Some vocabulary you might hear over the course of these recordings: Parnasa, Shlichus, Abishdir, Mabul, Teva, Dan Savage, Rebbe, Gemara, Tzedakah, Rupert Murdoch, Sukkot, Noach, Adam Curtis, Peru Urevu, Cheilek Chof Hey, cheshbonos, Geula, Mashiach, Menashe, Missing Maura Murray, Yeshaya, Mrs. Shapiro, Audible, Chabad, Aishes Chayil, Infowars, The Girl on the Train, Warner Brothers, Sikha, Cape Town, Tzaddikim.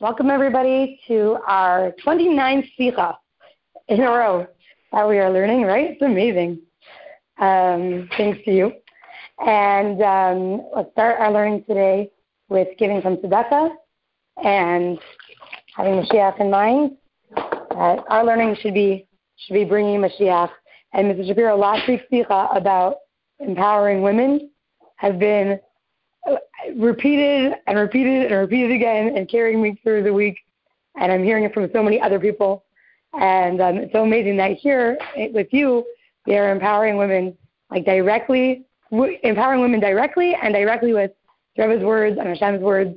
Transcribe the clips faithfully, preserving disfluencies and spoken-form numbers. Welcome, everybody, to our twenty-ninth Sikha in a row that we are learning, right? It's amazing. Um, thanks to you. And um, let's start our learning today with giving some Tzedakah and having Mashiach in mind. Uh, our learning should be should be bringing Mashiach. And Missus Shapiro, last week's Sikha about empowering women has been repeated and repeated and repeated again and carrying me through the week, and I'm hearing it from so many other people, and um, it's so amazing that here with you they are empowering women like directly w- empowering women directly and directly with Rebbe's words and Hashem's words,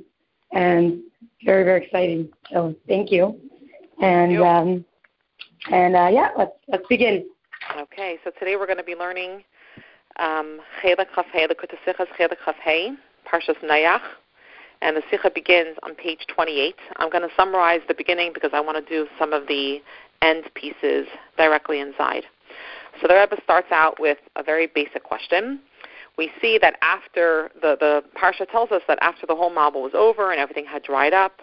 and very, very exciting. So thank you. And thank you. um and uh yeah let's let's begin. Okay, so today we're going to be learning um Cheilek Chof Hey, Likkutei Sichos Cheilek Chof Hey, Parsha Nayach, and the Sikha begins on page twenty-eight. I'm going to summarize the beginning because I want to do some of the end pieces directly inside. So the Rebbe starts out with a very basic question. We see that after the, the Parsha tells us that after the whole Mabul was over and everything had dried up,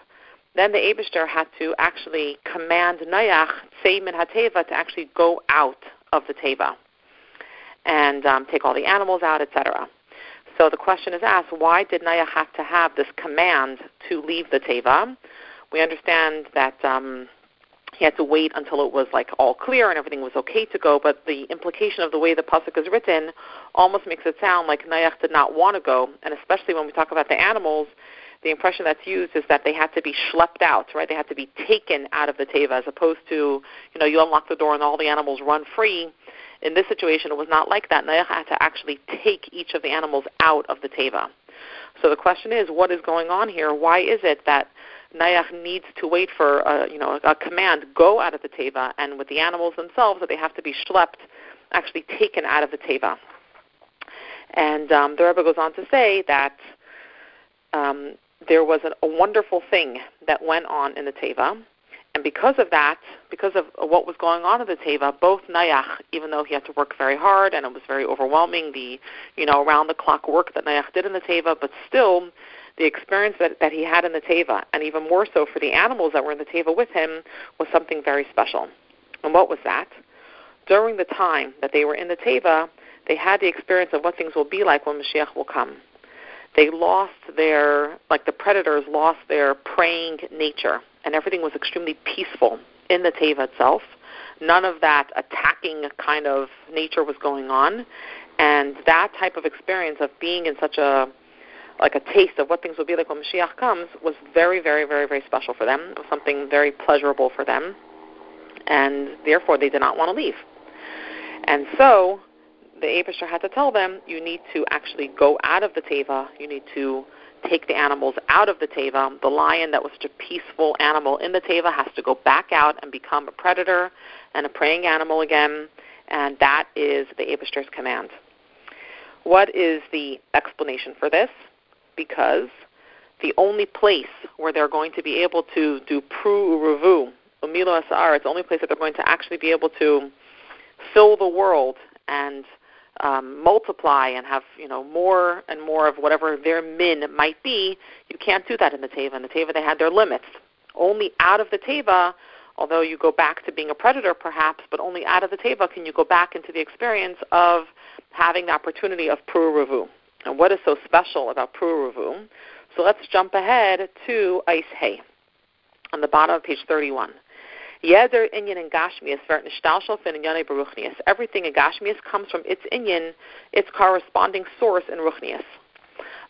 then the Abishdir had to actually command Noach, Tsei Minhateva, to actually go out of the Teva and um, take all the animals out, et cetera. So the question is asked, why did Noach have to have this command to leave the Teva? We understand that um, he had to wait until it was like all clear and everything was okay to go, but the implication of the way the Pasuk is written almost makes it sound like Noach did not want to go, and especially when we talk about the animals, the impression that's used is that they had to be schlepped out, right? They had to be taken out of the Teva as opposed to, you know, you unlock the door and all the animals run free. In this situation, it was not like that. Noach had to actually take each of the animals out of the Teva. So the question is, what is going on here? Why is it that Noach needs to wait for a, you know, a command, go out of the Teva, and with the animals themselves, that they have to be schlepped, actually taken out of the Teva? And um, the Rebbe goes on to say that um, there was a, a wonderful thing that went on in the Teva. And because of that, because of what was going on in the Teva, both Noach, even though he had to work very hard and it was very overwhelming, the, you know, around-the-clock work that Noach did in the Teva, but still the experience that, that he had in the Teva, and even more so for the animals that were in the Teva with him, was something very special. And what was that? During the time that they were in the Teva, they had the experience of what things will be like when Mashiach will come. They lost their, like the predators lost their preying nature, and everything was extremely peaceful in the Teva itself. None of that attacking kind of nature was going on, and that type of experience of being in such a, like a taste of what things will be like when Mashiach comes was very, very, very, very special for them. It was something very pleasurable for them, and therefore they did not want to leave. And so the Abishur had to tell them, you need to actually go out of the Teva, you need to take the animals out of the Teva. The lion that was such a peaceful animal in the Teva has to go back out and become a predator and a preying animal again, and that is the Abishur's command. What is the explanation for this? Because the only place where they're going to be able to do Peru Urevu, Umilo Asar, it's the only place that they're going to actually be able to fill the world and Um, multiply and have, you know, more and more of whatever their min might be. You can't do that in the Teva. In the Teva, they had their limits. Only out of the Teva, although you go back to being a predator perhaps, but only out of the Teva can you go back into the experience of having the opportunity of Peru Urevu. And what is so special about Peru Urevu? So let's jump ahead to Aishes Chayil on the bottom of page thirty-one. Yeder inyan in Gashmias vert nishtalshel fin inyane beruchnias. Everything in Gashmias comes from its inyan, its corresponding source in Ruchnias.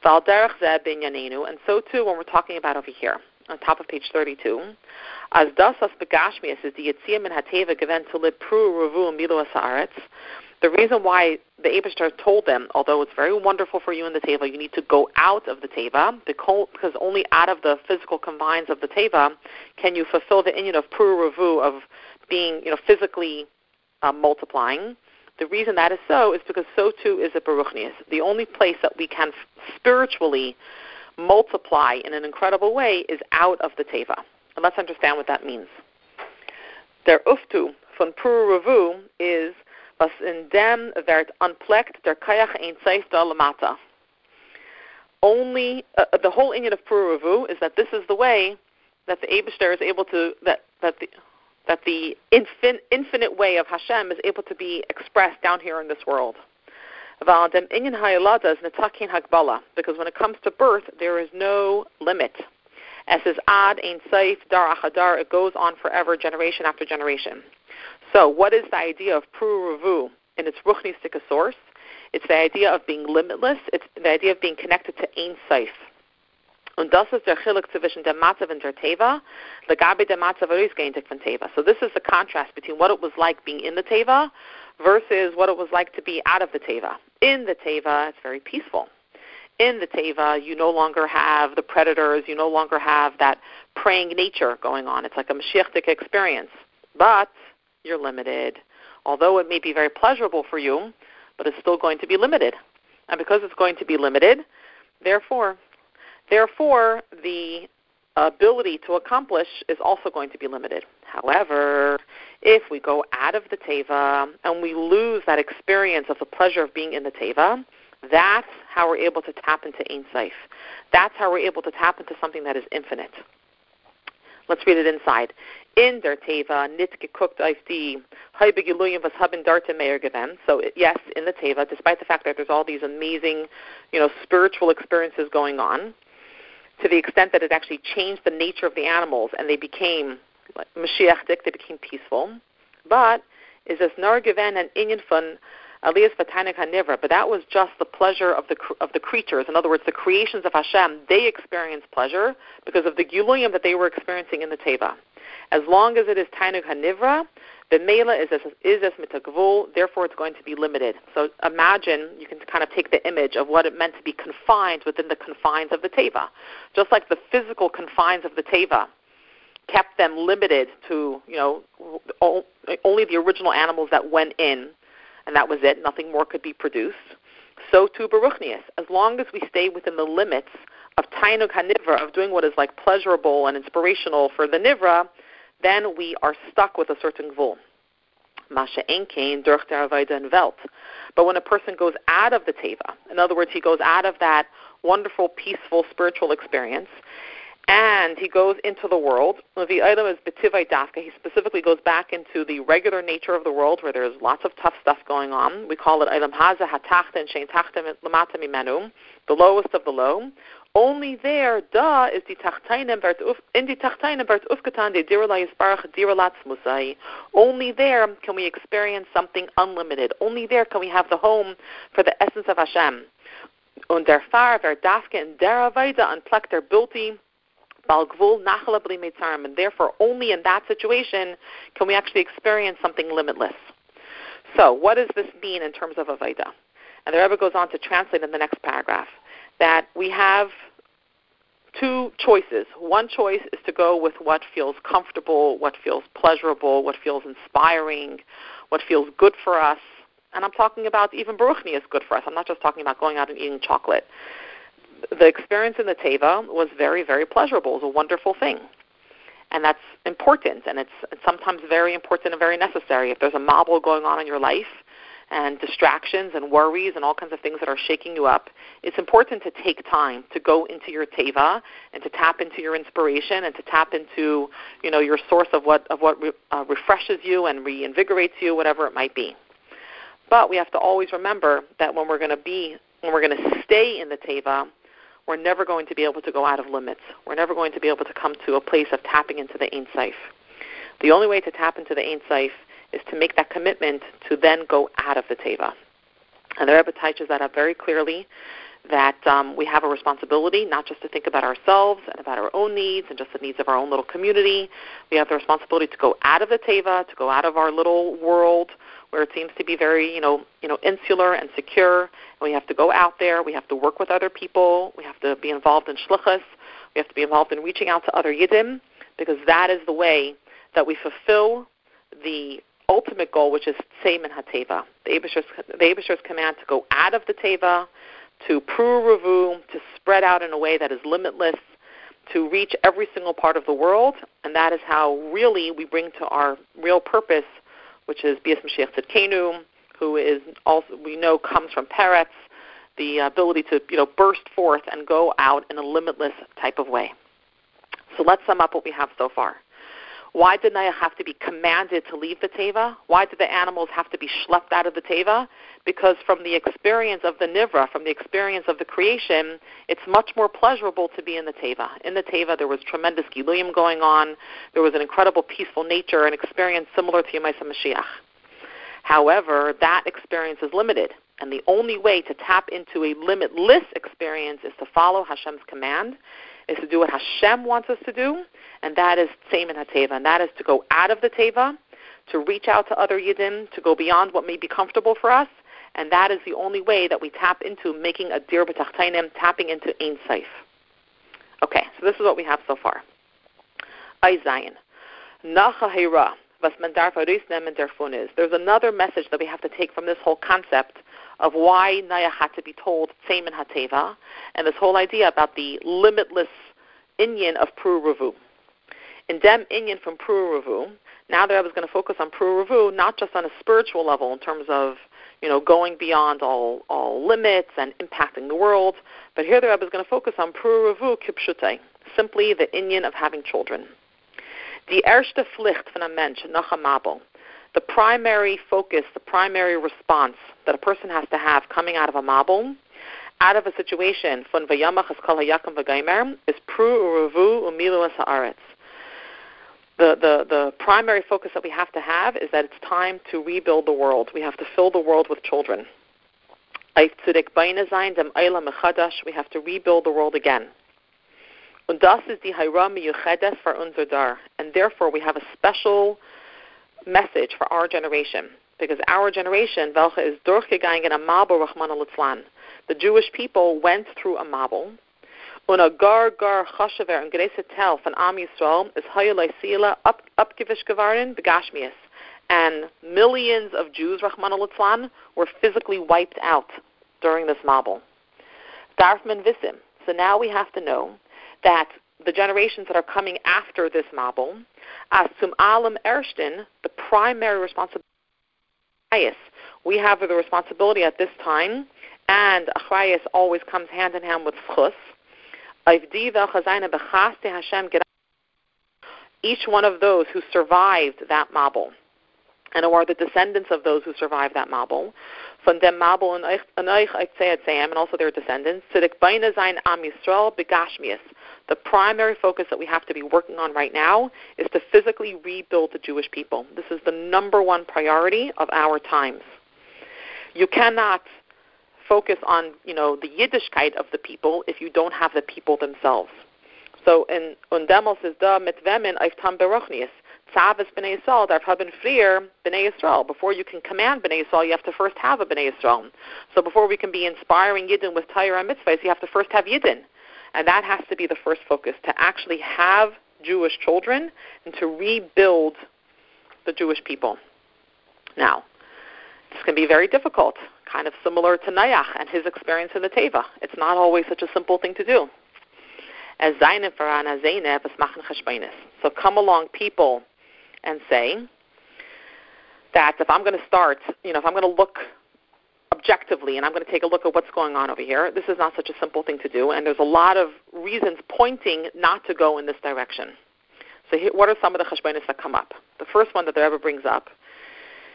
Val derech zeb inyanenu, and so too when we're talking about over here, on top of page thirty-two. As dasas begashmias is the yitziyam in hateva given to lib pru revu milu asaaretz. The reason why the Abishtar told them, although it's very wonderful for you in the Teva, you need to go out of the Teva, because only out of the physical confines of the Teva can you fulfill the inyan of Peru Urevu, of being, you know, physically uh, multiplying. The reason that is so is because so too is the Beruchnias. The only place that we can spiritually multiply in an incredible way is out of the Teva. And let's understand what that means. Der Uftu von Peru Urevu is was in dem werd unplecked der kayach ein zeif da lamata. Only uh, the whole inyan of Peru Urevu is that this is the way that the Abishdir is able to, that, that the that the infin, infinite way of Hashem is able to be expressed down here in this world. Because when it comes to birth, there is no limit. As is ad, ein sof, dar achadar, it goes on forever, generation after generation. So what is the idea of Peru Urevu in its Ruchni Sikha source? It's the idea of being limitless. It's the idea of being connected to Ein Sof. Und das ist der Chilik zwischen dem Matzav und der Teva, legabe dem Matzav ist geintig von Teva. So this is the contrast between what it was like being in the Teva versus what it was like to be out of the Teva. In the Teva, it's very peaceful. In the Teva, you no longer have the predators. You no longer have that preying nature going on. It's like a Mashiach experience. But you're limited. Although it may be very pleasurable for you, but it's still going to be limited. And because it's going to be limited, therefore, therefore the ability to accomplish is also going to be limited. However, if we go out of the Teva and we lose that experience of the pleasure of being in the Teva, that's how we're able to tap into Ein Sof. That's how we're able to tap into something that is infinite. Let's read it inside. In der Teva, nit gekuckt auf die halbe Geluyim, was haben darte mehr gewen. So yes, in the Teva, despite the fact that there's all these amazing, you know, spiritual experiences going on, to the extent that it actually changed the nature of the animals and they became like Mashiachdik, they became peaceful. But is as nar gewen an inyan von Elias Vatanik Hanivra, but that was just the pleasure of the of the creatures. In other words, the creations of Hashem, they experienced pleasure because of the Giluyim that they were experiencing in the Teva. As long as it is Tainuk Hanivra, the Mela is as is as mitagvul, therefore it's going to be limited. So imagine, you can kind of take the image of what it meant to be confined within the confines of the Teva. Just like the physical confines of the Teva kept them limited to, you know, only the original animals that went in, and that was it. Nothing more could be produced. So too Baruchnius. As long as we stay within the limits of Tainuk HaNivra, of doing what is like pleasurable and inspirational for the Nivra, then we are stuck with a certain Gvul. Masha Enkein, Durch der Avaida and Welt. But when a person goes out of the Teva, in other words, he goes out of that wonderful, peaceful, spiritual experience, and he goes into the world. The item is betivai dafka. He specifically goes back into the regular nature of the world where there's lots of tough stuff going on. We call it item haza hatachta and shein tachta lamata mimenu, the lowest of the low. Only there, da, is the tachtainim vert uf, in the tachtainim vert ufkatan de diralai isbarach diralatz musai. Only there can we experience something unlimited. Only there can we have the home for the essence of Hashem. Und der far vert dafka in der avaida unplucked their bilti. And therefore, only in that situation can we actually experience something limitless. So, what does this mean in terms of Avaida? And the Rebbe goes on to translate in the next paragraph that we have two choices. One choice is to go with what feels comfortable, what feels pleasurable, what feels inspiring, what feels good for us. And I'm talking about even Baruchni is good for us. I'm not just talking about going out and eating chocolate. The experience in the Teva was very, very pleasurable. It was a wonderful thing. And that's important, and it's, it's sometimes very important and very necessary. If there's a mabul going on in your life and distractions and worries and all kinds of things that are shaking you up, it's important to take time to go into your Teva and to tap into your inspiration and to tap into, you know, your source of what, of what re, uh, refreshes you and reinvigorates you, whatever it might be. But we have to always remember that when we're going to be, when we're going to stay in the Teva, we're never going to be able to go out of limits. We're never going to be able to come to a place of tapping into the Ein Sof. The only way to tap into the Ein Sof is to make that commitment to then go out of the Teva. And the Rebbe teaches that up very clearly, that um, we have a responsibility not just to think about ourselves and about our own needs and just the needs of our own little community. We have the responsibility to go out of the Teva, to go out of our little world where it seems to be very, you know, you know, insular and secure. And we have to go out there. We have to work with other people. We have to be involved in shlichus. We have to be involved in reaching out to other yidim, because that is the way that we fulfill the ultimate goal, which is Tsei Minhateva. The Abishdir's command to go out of the Teva, to Peru Urevu, to spread out in a way that is limitless, to reach every single part of the world, and that is how really we bring to our real purpose, which is Bias Mashiach Tzidkenu, who is also, we know, comes from Peretz, the ability to, you know, burst forth and go out in a limitless type of way. So let's sum up what we have so far. Why did Noach have to be commanded to leave the Teva? Why did the animals have to be schlepped out of the Teva? Because from the experience of the Nivra, from the experience of the creation, it's much more pleasurable to be in the Teva. In the Teva, there was tremendous Giluyim going on. There was an incredible peaceful nature, an experience similar to Yemais HaMashiach. However, that experience is limited. And the only way to tap into a limitless experience is to follow Hashem's command, is to do what Hashem wants us to do, and that is Tsei Minhateva, and that is to go out of the Teva, to reach out to other Yidim, to go beyond what may be comfortable for us, and that is the only way that we tap into making a dir b'tachtainim, tapping into Ein Sof. Okay, so this is what we have so far. Ayin Zayin. Nacha Heira. There's another message that we have to take from this whole concept of why Noach had to be told Tsei Minhateva, and this whole idea about the limitless inyan of Peru Urevu. In dem inyan from Peru Urevu, now the Rebbe is going to focus on Peru Urevu, not just on a spiritual level in terms of, you know, going beyond all all limits and impacting the world, but here the Rebbe is going to focus on Peru Urevu kipshutai, simply the inyan of having children. Die erste Pflicht von einem Mensch nach dem Mabel. The primary focus, the primary response that a person has to have coming out of a mabel, out of a situation von vayamach es kol hayakim v'gaymer, is pru urevu umilu es haaretz. The, the, the primary focus that we have to have is that it's time to rebuild the world. We have to fill the world with children. Eif tzurek beine sein dem eila mechadash. We have to rebuild the world again. Und das ist die Hayra miyuchedes für unser Dar. And therefore we have a special message for our generation, because our generation, welche ist durchgegangen in a mabel, Rahman al-Litzlan, the Jewish people went through a mabel. Und a gar gar chashever und größer Teil von Am Yisrael ist hayalei sila abgewischt geworden begashmias, and millions of Jews, Rahman al-Litzlan, were physically wiped out during this mabel. Darf man wissen. So now we have to know that the generations that are coming after this mabel, as zum alam ersten, the primary responsibility, we have the responsibility at this time, and achrayus always comes hand in hand with schus. Each one of those who survived that mabel, and who are the descendants of those who survived that mabel, von dem mabel and and also their descendants, the primary focus that we have to be working on right now is to physically rebuild the Jewish people. This is the number one priority of our times. You cannot focus on, you know, the Yiddishkeit of the people if you don't have the people themselves. So in Undemos is da mit vemen aiftam berochnius. Tzav is b'nei Yisrael, darf haben frier b'nei Yisrael. Before you can command b'nei Yisrael, you have to first have a b'nei Yisrael. So before we can be inspiring Yidden with Torah and mitzvahs, you have to first have Yidden. And that has to be the first focus, to actually have Jewish children and to rebuild the Jewish people. Now, this can be very difficult, kind of similar to Noach and his experience in the Teva. It's not always such a simple thing to do. So come along, people, and say that if I'm going to start, you know, if I'm going to look objectively, and I'm going to take a look at what's going on over here, this is not such a simple thing to do, and there's a lot of reasons pointing not to go in this direction. So here, what are some of the cheshbonos that come up? The first one that the Rebbe brings up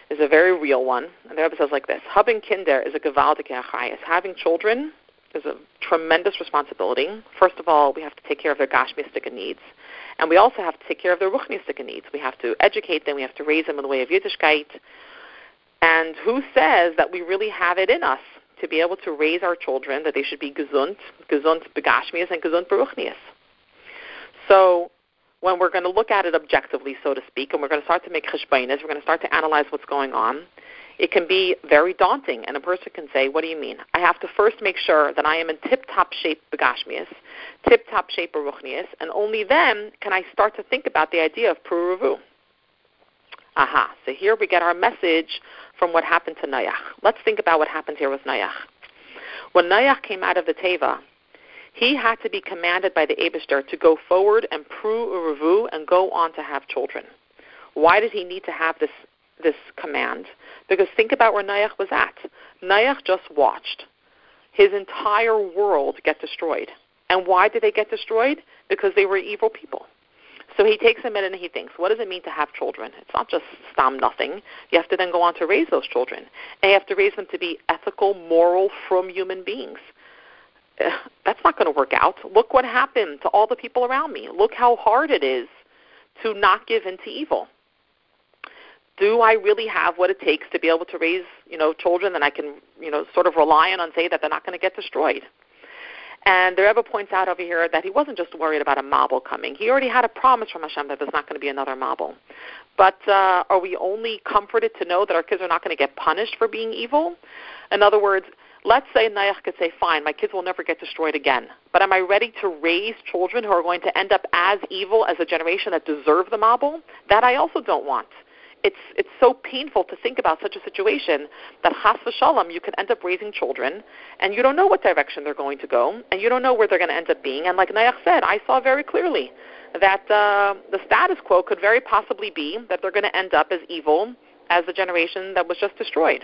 is a very real one, and the Rebbe says like this: Haben Kinder is a gewaltige achrayus. Having children is a tremendous responsibility. First of all, we have to take care of their gashmistika needs, and we also have to take care of their ruchnistika needs. We have to educate them, we have to raise them in the way of Yiddishkeit. And who says that we really have it in us to be able to raise our children, that they should be gesund, gesund begashmias, and gesund beruchnias? So when we're going to look at it objectively, so to speak, and we're going to start to make cheshbonos, we're going to start to analyze what's going on, it can be very daunting, and a person can say, what do you mean? I have to first make sure that I am in tip-top shape begashmias, tip-top shape beruchnias, and only then can I start to think about the idea of Peru Urevu. Aha, so here we get our message from what happened to Noach. Let's think about what happened here with Noach. When Noach came out of the Teva, he had to be commanded by the Abishdir to go forward and Peru Urevu and go on to have children. Why did he need to have this, this command? Because think about where Noach was at. Noach just watched his entire world get destroyed. And why did they get destroyed? Because they were evil people. So he takes a minute and he thinks, what does it mean to have children? It's not just stam nothing. You have to then go on to raise those children. And you have to raise them to be ethical, moral, from human beings. That's not going to work out. Look what happened to all the people around me. Look how hard it is to not give in to evil. Do I really have what it takes to be able to raise, you know, children that I can, you know, sort of rely on and say that they're not going to get destroyed? And the Rebbe points out over here that he wasn't just worried about a mabul coming. He already had a promise from Hashem that there's not going to be another mabul. But uh, are we only comforted to know that our kids are not going to get punished for being evil? In other words, let's say Noach could say, fine, my kids will never get destroyed again. But am I ready to raise children who are going to end up as evil as a generation that deserve the mabul? That I also don't want. It's it's so painful to think about such a situation that chas v'shalom, you could end up raising children, and you don't know what direction they're going to go, and you don't know where they're going to end up being. And like Noach said, I saw very clearly that uh, the status quo could very possibly be that they're going to end up as evil as the generation that was just destroyed.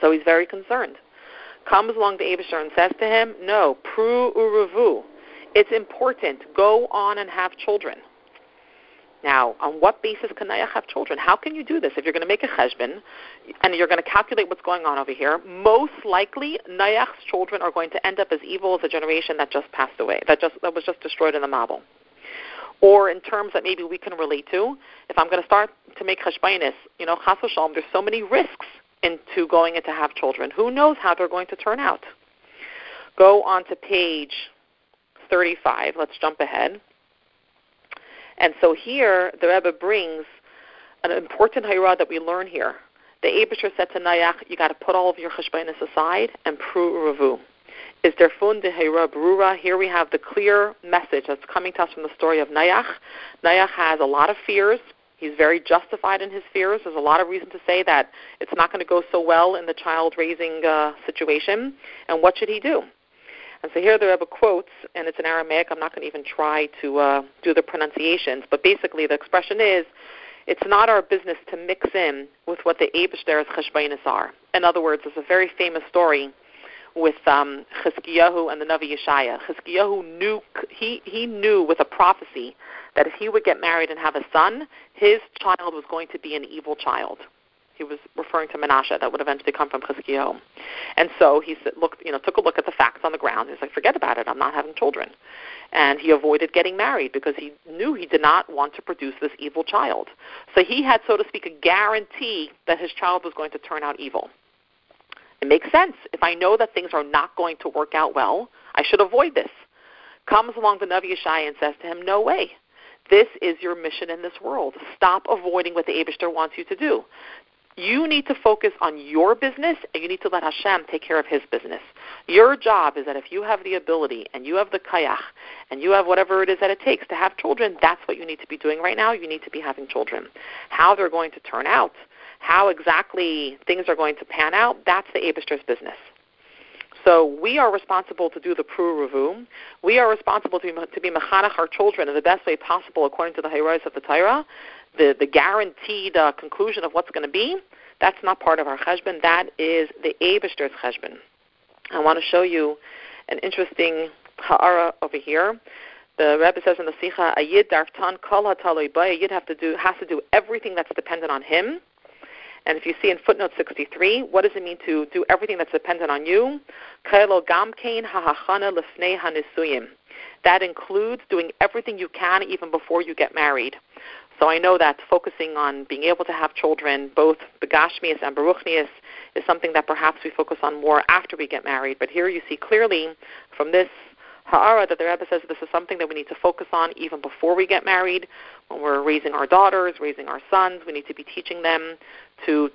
So he's very concerned. Comes along the Abishdir and says to him, no, Peru Urevu, it's important, go on and have children. Now, on what basis can Noach have children? How can you do this? If you're going to make a cheshbon and you're going to calculate what's going on over here, most likely Noach's children are going to end up as evil as a generation that just passed away, that just that was just destroyed in the mabul. Or in terms that maybe we can relate to, if I'm going to start to make cheshbonos, you know, chas v'shalom, there's so many risks into going in to have children. Who knows how they're going to turn out? Go on to page thirty-five. Let's jump ahead. And so here, the Rebbe brings an important hayrah that we learn here. The Abishdir said to Noach, you got to put all of your cheshbonos aside and Peru Urevu. Is there fun de hayrah brura? Here we have the clear message that's coming to us from the story of Noach. Noach has a lot of fears. He's very justified in his fears. There's a lot of reason to say that it's not going to go so well in the child-raising uh, situation. And what should he do? And so here the Rebbe quotes, and it's in Aramaic. I'm not going to even try to uh, do the pronunciations. But basically the expression is, it's not our business to mix in with what the Abishdir's cheshbonos are. In other words, there's a very famous story with um, Chizkiyahu and the Navi Yeshaya. Chizkiyahu knew, he, he knew with a prophecy that if he would get married and have a son, his child was going to be an evil child. He was referring to Menashe, that would eventually come from Chizkiyahu. And so he said, looked, you know, took a look at the facts on the ground. He's like, forget about it, I'm not having children. And he avoided getting married because he knew he did not want to produce this evil child. So he had, so to speak, a guarantee that his child was going to turn out evil. It makes sense. If I know that things are not going to work out well, I should avoid this. Comes along the Navi Yeshaya and says to him, no way. This is your mission in this world. Stop avoiding what the Abishdir wants you to do. You need to focus on your business, and you need to let Hashem take care of his business. Your job is that if you have the ability, and you have the kayach, and you have whatever it is that it takes to have children, that's what you need to be doing right now. You need to be having children. How they're going to turn out, how exactly things are going to pan out, that's the Abishdir's business. So we are responsible to do the Peru Urevu. We are responsible to be, to be mechanech our children in the best way possible according to the hayros of the Torah. The, the guaranteed uh, conclusion of what's going to be, that's not part of our cheshbon. That is the Abishdir's cheshbon. I want to show you an interesting ha'ara over here. The Rebbe says in the Sikha, a yid darftan kol ha'taloi bay, a yid have to do, has to do everything that's dependent on him. And if you see in footnote sixty-three, what does it mean to do everything that's dependent on you? That includes doing everything you can even before you get married. So I know that focusing on being able to have children, both begashmias and beruchnias, is something that perhaps we focus on more after we get married. But here you see clearly from this ha'ara that the Rebbe says this is something that we need to focus on even before we get married. When we're raising our daughters, raising our sons, we need to be teaching them to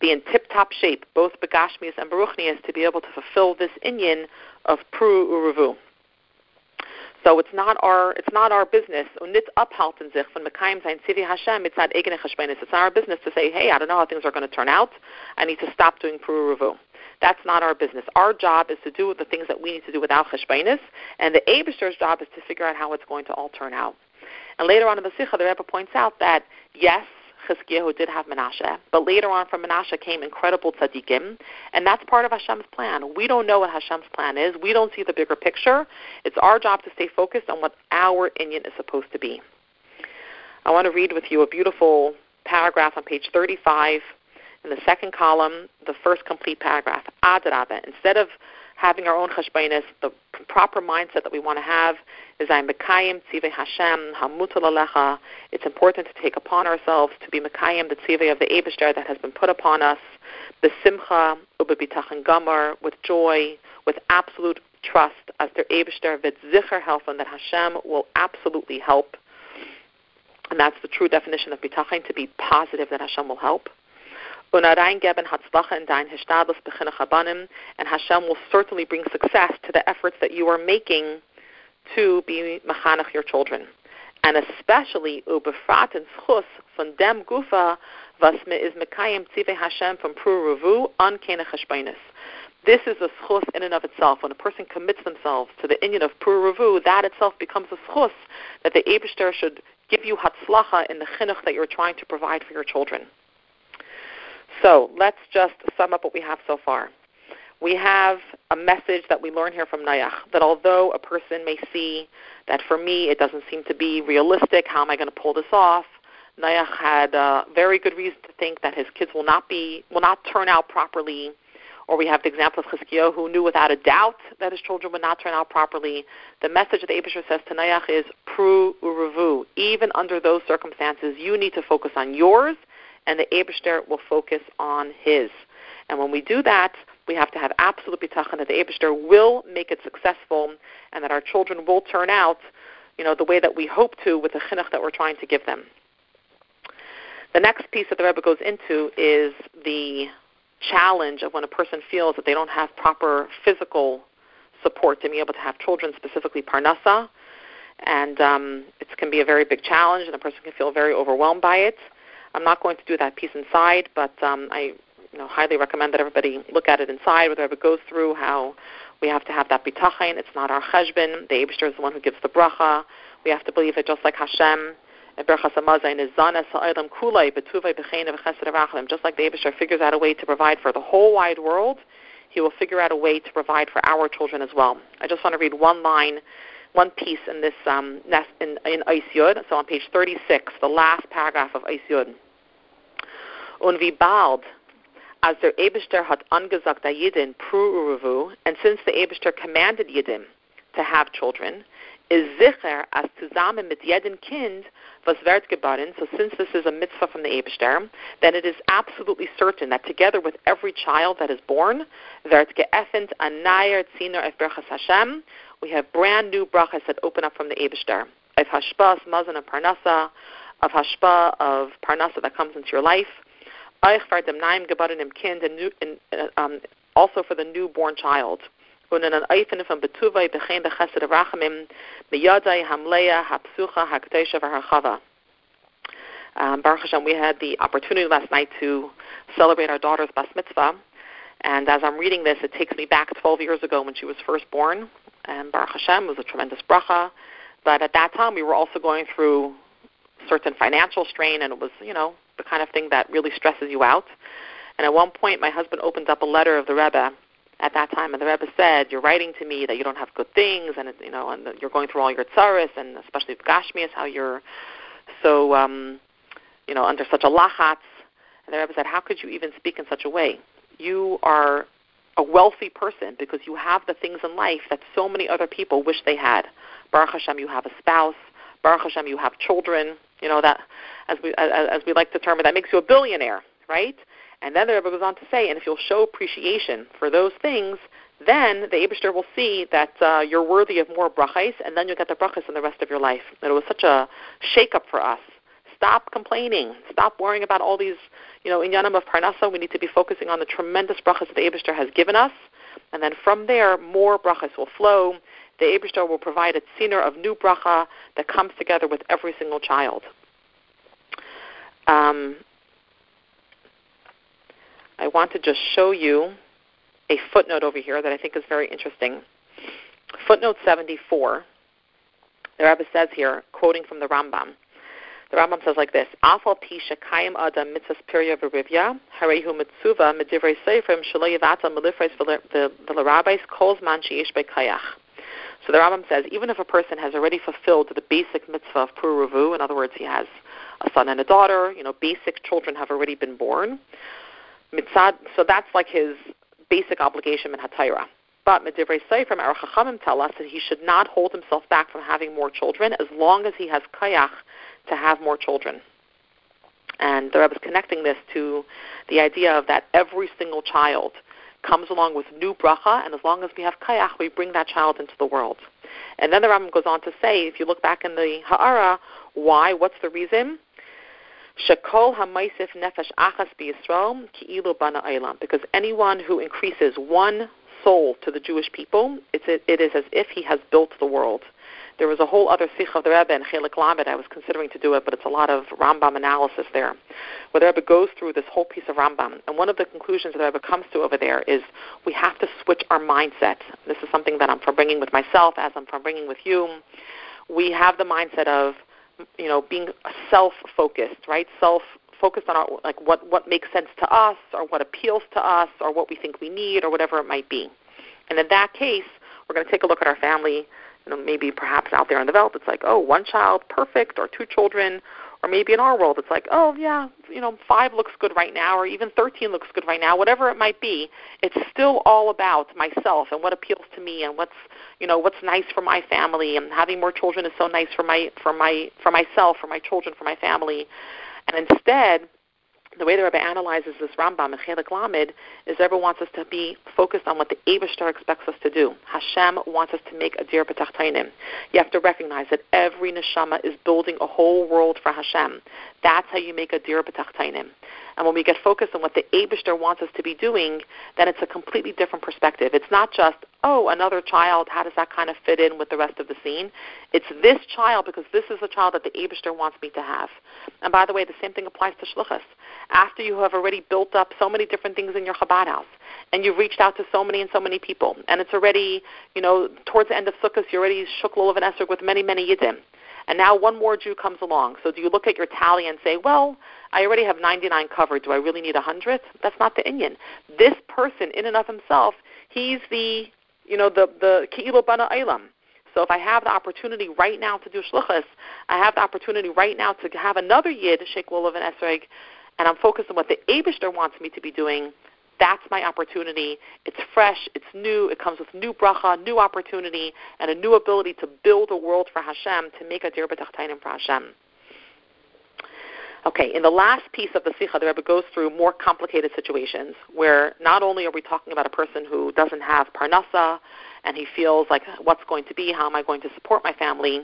be in tip-top shape, both begashmias and beruchnias, to be able to fulfill this inyan of Peru Urevu. So it's not our it's not our business. It's not our business to say, hey, I don't know how things are going to turn out. I need to stop doing Peru Urevu. That's not our business. Our job is to do the things that we need to do without cheshbonos, and the Abishdir's job is to figure out how it's going to all turn out. And later on in the Sikha, the Rebbe points out that, yes, Chizkiyahu did have Menashe, but later on from Menashe came incredible tzaddikim, and that's part of Hashem's plan. We don't know what Hashem's plan is. We don't see the bigger picture. It's our job to stay focused on what our inyan is supposed to be. I want to read with you a beautiful paragraph on page thirty-five. In the second column, the first complete paragraph. Adrabah, instead of having our own cheshbonos, the proper mindset that we want to have is I'm mekayim tzivei Hashem hamutal alecha. It's important to take upon ourselves to be mekayim the tzivei of the Abishdir that has been put upon us, the simcha ubebitachin gamar, with joy, with absolute trust as their Abishdir v'tzicher helfen, that Hashem will absolutely help, and that's the true definition of bitachin, to be positive that Hashem will help. And Hashem will certainly bring success to the efforts that you are making to be mechanech your children. And especially, this is a schus in and of itself. When a person commits themselves to the inyan of Peru Urevu, that itself becomes a schus that the Eibishter should give you hatzlacha in the chinuch that you're trying to provide for your children. So let's just sum up what we have so far. We have a message that we learn here from Noach, that although a person may see that for me it doesn't seem to be realistic, how am I going to pull this off? Noach had uh, very good reason to think that his kids will not be will not turn out properly. Or we have the example of Chizkiyahu, who knew without a doubt that his children would not turn out properly. The message that the Eibishter says to Noach is, Peru Urevu, even under those circumstances, you need to focus on yours, and the Eibishter will focus on his. And when we do that, we have to have absolute bitachon that the Eibishter will make it successful and that our children will turn out, you know, the way that we hope to with the chinuch that we're trying to give them. The next piece that the Rebbe goes into is the challenge of when a person feels that they don't have proper physical support to be able to have children, specifically parnasa. And um, it can be a very big challenge, and a person can feel very overwhelmed by it. I'm not going to do that piece inside, but um, I you know, highly recommend that everybody look at it inside, where the Rebbe goes through how we have to have that bitachin. It's not our cheshbon. The Eibishter is the one who gives the bracha. We have to believe it just like Hashem. Just like the Eibishter figures out a way to provide for the whole wide world, he will figure out a way to provide for our children as well. I just want to read one line, one piece in this um, in in Yud. So on page thirty-six, the last paragraph of Yud. Und wie bald, as der Eibishter hat angesagt Yidin Peru Urevu, and since the Eibishter commanded Yidin to have children, is sicher as zusammen mit jedem Kind was wird geboren. So since this is a mitzvah from the Eibishter, then it is absolutely certain that together with every child that is born, wird geöffnet ein neuer Zinor auf Berachas Hashem. We have brand new brachas that open up from the Eibishter. Of hashpas, mazon, and parnasa, of hashpa, of parnasa that comes into your life. Eich var dem naim gebarenem kind, and um, also for the newborn child. And um, Baruch Hashem, we had the opportunity last night to celebrate our daughter's bas mitzvah. And as I'm reading this, it takes me back twelve years ago when she was first born. And Baruch Hashem was a tremendous bracha. But at that time, we were also going through certain financial strain, and it was, you know, the kind of thing that really stresses you out. And at one point, my husband opened up a letter of the Rebbe at that time, and the Rebbe said, you're writing to me that you don't have good things, and, you know, and you're going through all your tzaris, and especially with Gashmi, is how you're so, um, you know, under such a lachatz. And the Rebbe said, how could you even speak in such a way? You are a wealthy person because you have the things in life that so many other people wish they had. Baruch Hashem, you have a spouse. Baruch Hashem, you have children. You know, that, as we as, as we like to term it, that makes you a billionaire, right? And then the Rebbe goes on to say, and if you'll show appreciation for those things, then the Eibishter will see that uh, you're worthy of more brachas, and then you'll get the brachas in the rest of your life. And it was such a shake-up for us. Stop complaining. Stop worrying about all these, you know, inyanim of parnasa. We need to be focusing on the tremendous brachas that the Eibishter has given us. And then from there, more brachas will flow. The Eibishter will provide a tziner of new bracha that comes together with every single child. Um, I want to just show you a footnote over here that I think is very interesting. Footnote seventy-four. The Rebbe says here, quoting from the Rambam, the Rambam says like this: Afal pi shekayim adam mitzvas pirya v'rivya, harehu mitzuva medivrei seifrim shelo yivata melifreis v'lerabais kol zman sheyesh bekayach. So the Rambam says, even if a person has already fulfilled the basic mitzvah of Peru Urevu, in other words, he has a son and a daughter. You know, basic children have already been born. Mitzad, so that's like his basic obligation in Hatayra. But Medivrei Sefer, our Chachamim tell us that he should not hold himself back from having more children as long as he has kayach to have more children. And the Rebbe is connecting this to the idea of that every single child comes along with new bracha, and as long as we have kayach, we bring that child into the world. And then the Rambam goes on to say, if you look back in the Ha'ara, why? What's the reason? Shekol ha'maisif nefesh achas b'Yisrael ki'ilu bana olam. Because anyone who increases one soul to the Jewish people, it's, it, it is as if he has built the world. There was a whole other Sikha of the Rebbe and Cheilek Lamed. I was considering to do it, but it's a lot of Rambam analysis there, where the Rebbe goes through this whole piece of Rambam. And one of the conclusions that the Rebbe comes to over there is we have to switch our mindset. This is something that I'm bringing with myself as I'm bringing with you. We have the mindset of, you know, being self-focused, right? Self-focused on our, like what, what makes sense to us or what appeals to us or what we think we need or whatever it might be. And in that case, we're going to take a look at our family. You know, maybe perhaps out there in the world, it's like, oh, one child, perfect, or two children, or maybe in our world, it's like, oh, yeah, you know, five looks good right now, or even thirteen looks good right now, whatever it might be. It's still all about myself and what appeals to me and what's, you know, what's nice for my family, and having more children is so nice for my, for my, for myself, for my children, for my family. And instead, the way the Rebbe analyzes this Rambam and Cheilek Lamed is the Rebbe wants us to be focused on what the Abishdir expects us to do. Hashem wants us to make a dir b'tachtonim. You have to recognize that every neshama is building a whole world for Hashem. That's how you make a dir b'tachtonim. And when we get focused on what the Abishdir wants us to be doing, then it's a completely different perspective. It's not just, oh, another child, how does that kind of fit in with the rest of the scene? It's this child because this is the child that the Abishdir wants me to have. And by the way, the same thing applies to shluchas. After you have already built up so many different things in your Chabad house, and you've reached out to so many and so many people, and it's already, you know, towards the end of Sukkot, you already shook lulav and esrog with many, many yiddim. And now one more Jew comes along. So do you look at your tally and say, well, I already have ninety-nine covered. Do I really need one hundred? That's not the inyan. This person, in and of himself, he's the, you know, the the Ki'ilu Bana Olam. So if I have the opportunity right now to do shluchas, I have the opportunity right now to have another yid, Sheikh Lulav and Esrog, and I'm focused on what the Abishter wants me to be doing, that's my opportunity. It's fresh, it's new, it comes with new bracha, new opportunity, and a new ability to build a world for Hashem, to make a dir b'tachtonim for Hashem. Okay, in the last piece of the Sikha, the Rebbe goes through more complicated situations where not only are we talking about a person who doesn't have parnasa and he feels like, what's going to be, how am I going to support my family?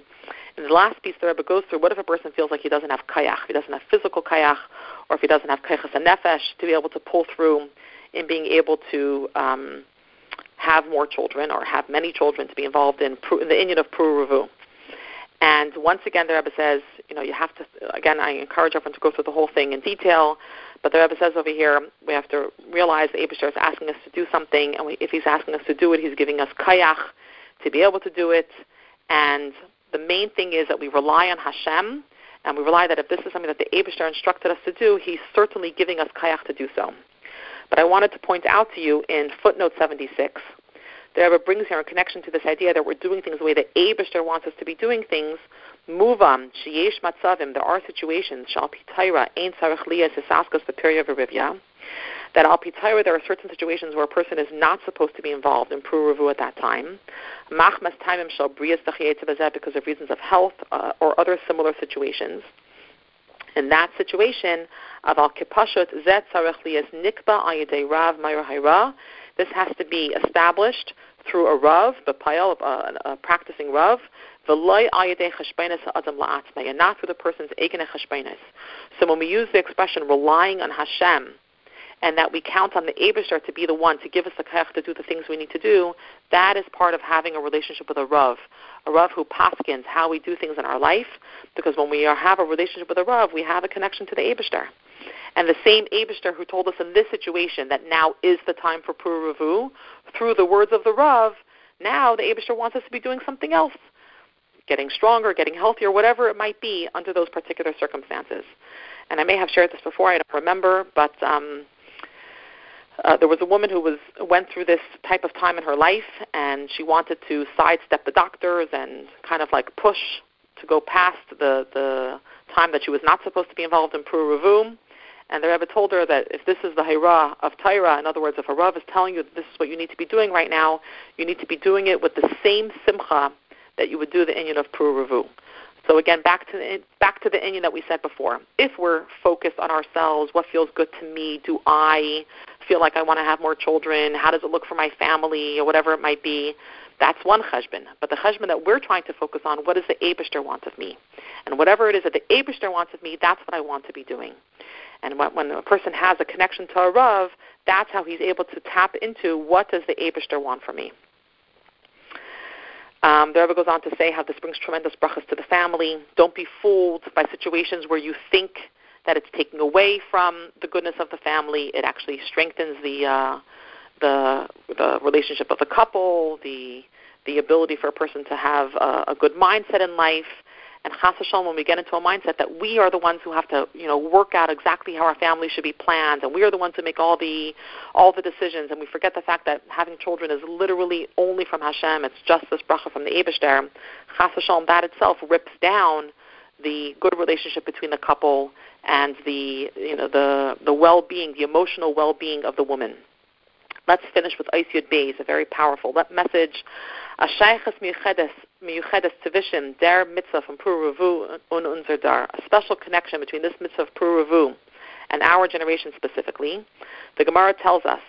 In the last piece, the Rebbe goes through, what if a person feels like he doesn't have kayach, he doesn't have physical kayach, or if he doesn't have kaychas and nefesh to be able to pull through in being able to um, have more children or have many children to be involved in, in the inyan of Peru Urevu. And once again, the Rebbe says, you know, you have to, again, I encourage everyone to go through the whole thing in detail, but the Rebbe says over here, we have to realize the Abishter is asking us to do something, and we, if he's asking us to do it, he's giving us kayach to be able to do it. And the main thing is that we rely on Hashem, and we rely that if this is something that the Abishter instructed us to do, he's certainly giving us kayach to do so. But I wanted to point out to you in footnote seventy-six, the Rebbe brings here in connection to this idea that we're doing things the way that Abishter wants us to be doing things. Move on. Sheyesh matzavim. There are situations. Shal pitayra ein sarich liyas esaskas v'perya v'rivya. That al pitayra there are certain situations where a person is not supposed to be involved in Peru Urevu at that time. Machmas taimim shal brias dachiyetz v'zeh, because of reasons of health uh, or other similar situations. In that situation, aval kipashut zeh sarich liyas nikba ayidei rav mayur hayra. This has to be established through a rav, the payal, a practicing rav, v'loy ayidei cheshbonos ha'adam la'atzmai, and not through the person's eigen cheshbonos. So when we use the expression relying on Hashem, and that we count on the Abishter to be the one to give us the kach to do the things we need to do, that is part of having a relationship with a rav, a rav who paskins how we do things in our life, because when we are, have a relationship with a rav, we have a connection to the Abishter. And the same Abishter who told us in this situation that now is the time for Peru Urevu, through the words of the Rav, now the Abishter wants us to be doing something else, getting stronger, getting healthier, whatever it might be under those particular circumstances. And I may have shared this before, I don't remember, but um, uh, there was a woman who was went through this type of time in her life, and she wanted to sidestep the doctors and kind of like push to go past the the time that she was not supposed to be involved in Peru Urevu, and the Rebbe told her that if this is the Hira of Taira, in other words, if a Rav is telling you that this is what you need to be doing right now, you need to be doing it with the same simcha that you would do the inyan of Peru Urevu. So again, back to the, back to the inyan that we said before. If we're focused on ourselves, what feels good to me? Do I feel like I want to have more children? How does it look for my family? Or whatever it might be. That's one cheshbon. But the cheshbon that we're trying to focus on, what does the Abishdir want of me? And whatever it is that the Abishdir wants of me, that's what I want to be doing. And when a person has a connection to a Rav, that's how he's able to tap into what does the Abishdir want from me. Um, the Rebbe goes on to say how this brings tremendous brachas to the family. Don't be fooled by situations where you think that it's taking away from the goodness of the family. It actually strengthens the uh, the, the relationship of the couple, the the ability for a person to have a, a good mindset in life. And chas v'shalom, when we get into a mindset that we are the ones who have to, you know, work out exactly how our family should be planned, and we are the ones who make all the all the decisions, and we forget the fact that having children is literally only from Hashem. It's just this bracha from the Abishdir. Chas v'shalom, that itself rips down the good relationship between the couple and the, you know, the the well-being, the emotional well-being of the woman. Let's finish with Aishes Chayil, a very powerful message. A special connection between this mitzvah of Peru Urevu and our generation specifically. The Gemara tells us,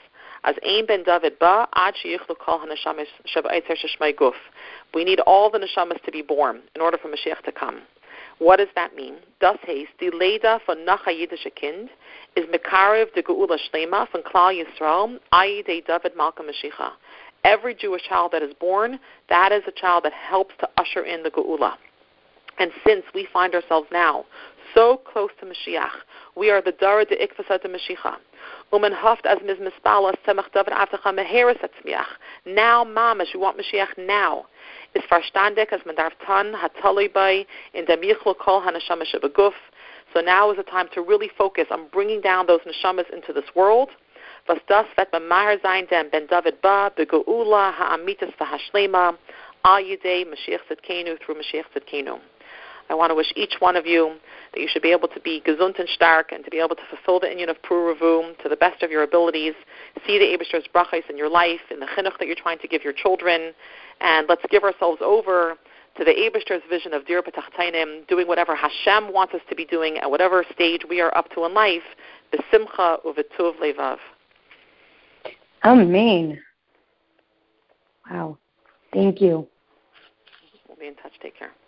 we need all the neshamas to be born in order for Mashiach to come. What does that mean? Das heißt, die Leda von nach jüdische Kind ist mekarev de geula shlema von Klal Yisrael ayidei David Malka Mashiach. Every Jewish child that is born, that is a child that helps to usher in the geula. And since we find ourselves now so close to Mashiach, we are the dara de ikfasa de Mashiach. Umen haft as mis mispala semach David avtecha meheres atzmiach. Now, mamash, you want Mashiach now. Is verstandig as man darf tan hataloi bei in der michlo kol haneshama shebeguf. So now is the time to really focus on bringing down those neshamas into this world. Was das vet b'maher zayin dem ben David ba begeula ha'amitas v'hashlema al yidei Mashiach tzedkenu through Mashiach tzedkenu. I want to wish each one of you that you should be able to be gesund and stark and to be able to fulfill the inyan of Peru Urevu to the best of your abilities, see the Abishdir's brachos in your life, in the chinuch that you're trying to give your children, and let's give ourselves over to the Abishdir's vision of Dir B'Tachtonim, doing whatever Hashem wants us to be doing at whatever stage we are up to in life, b'simcha u'v'tuv levav. Amen. Wow. Thank you. We'll be in touch. Take care.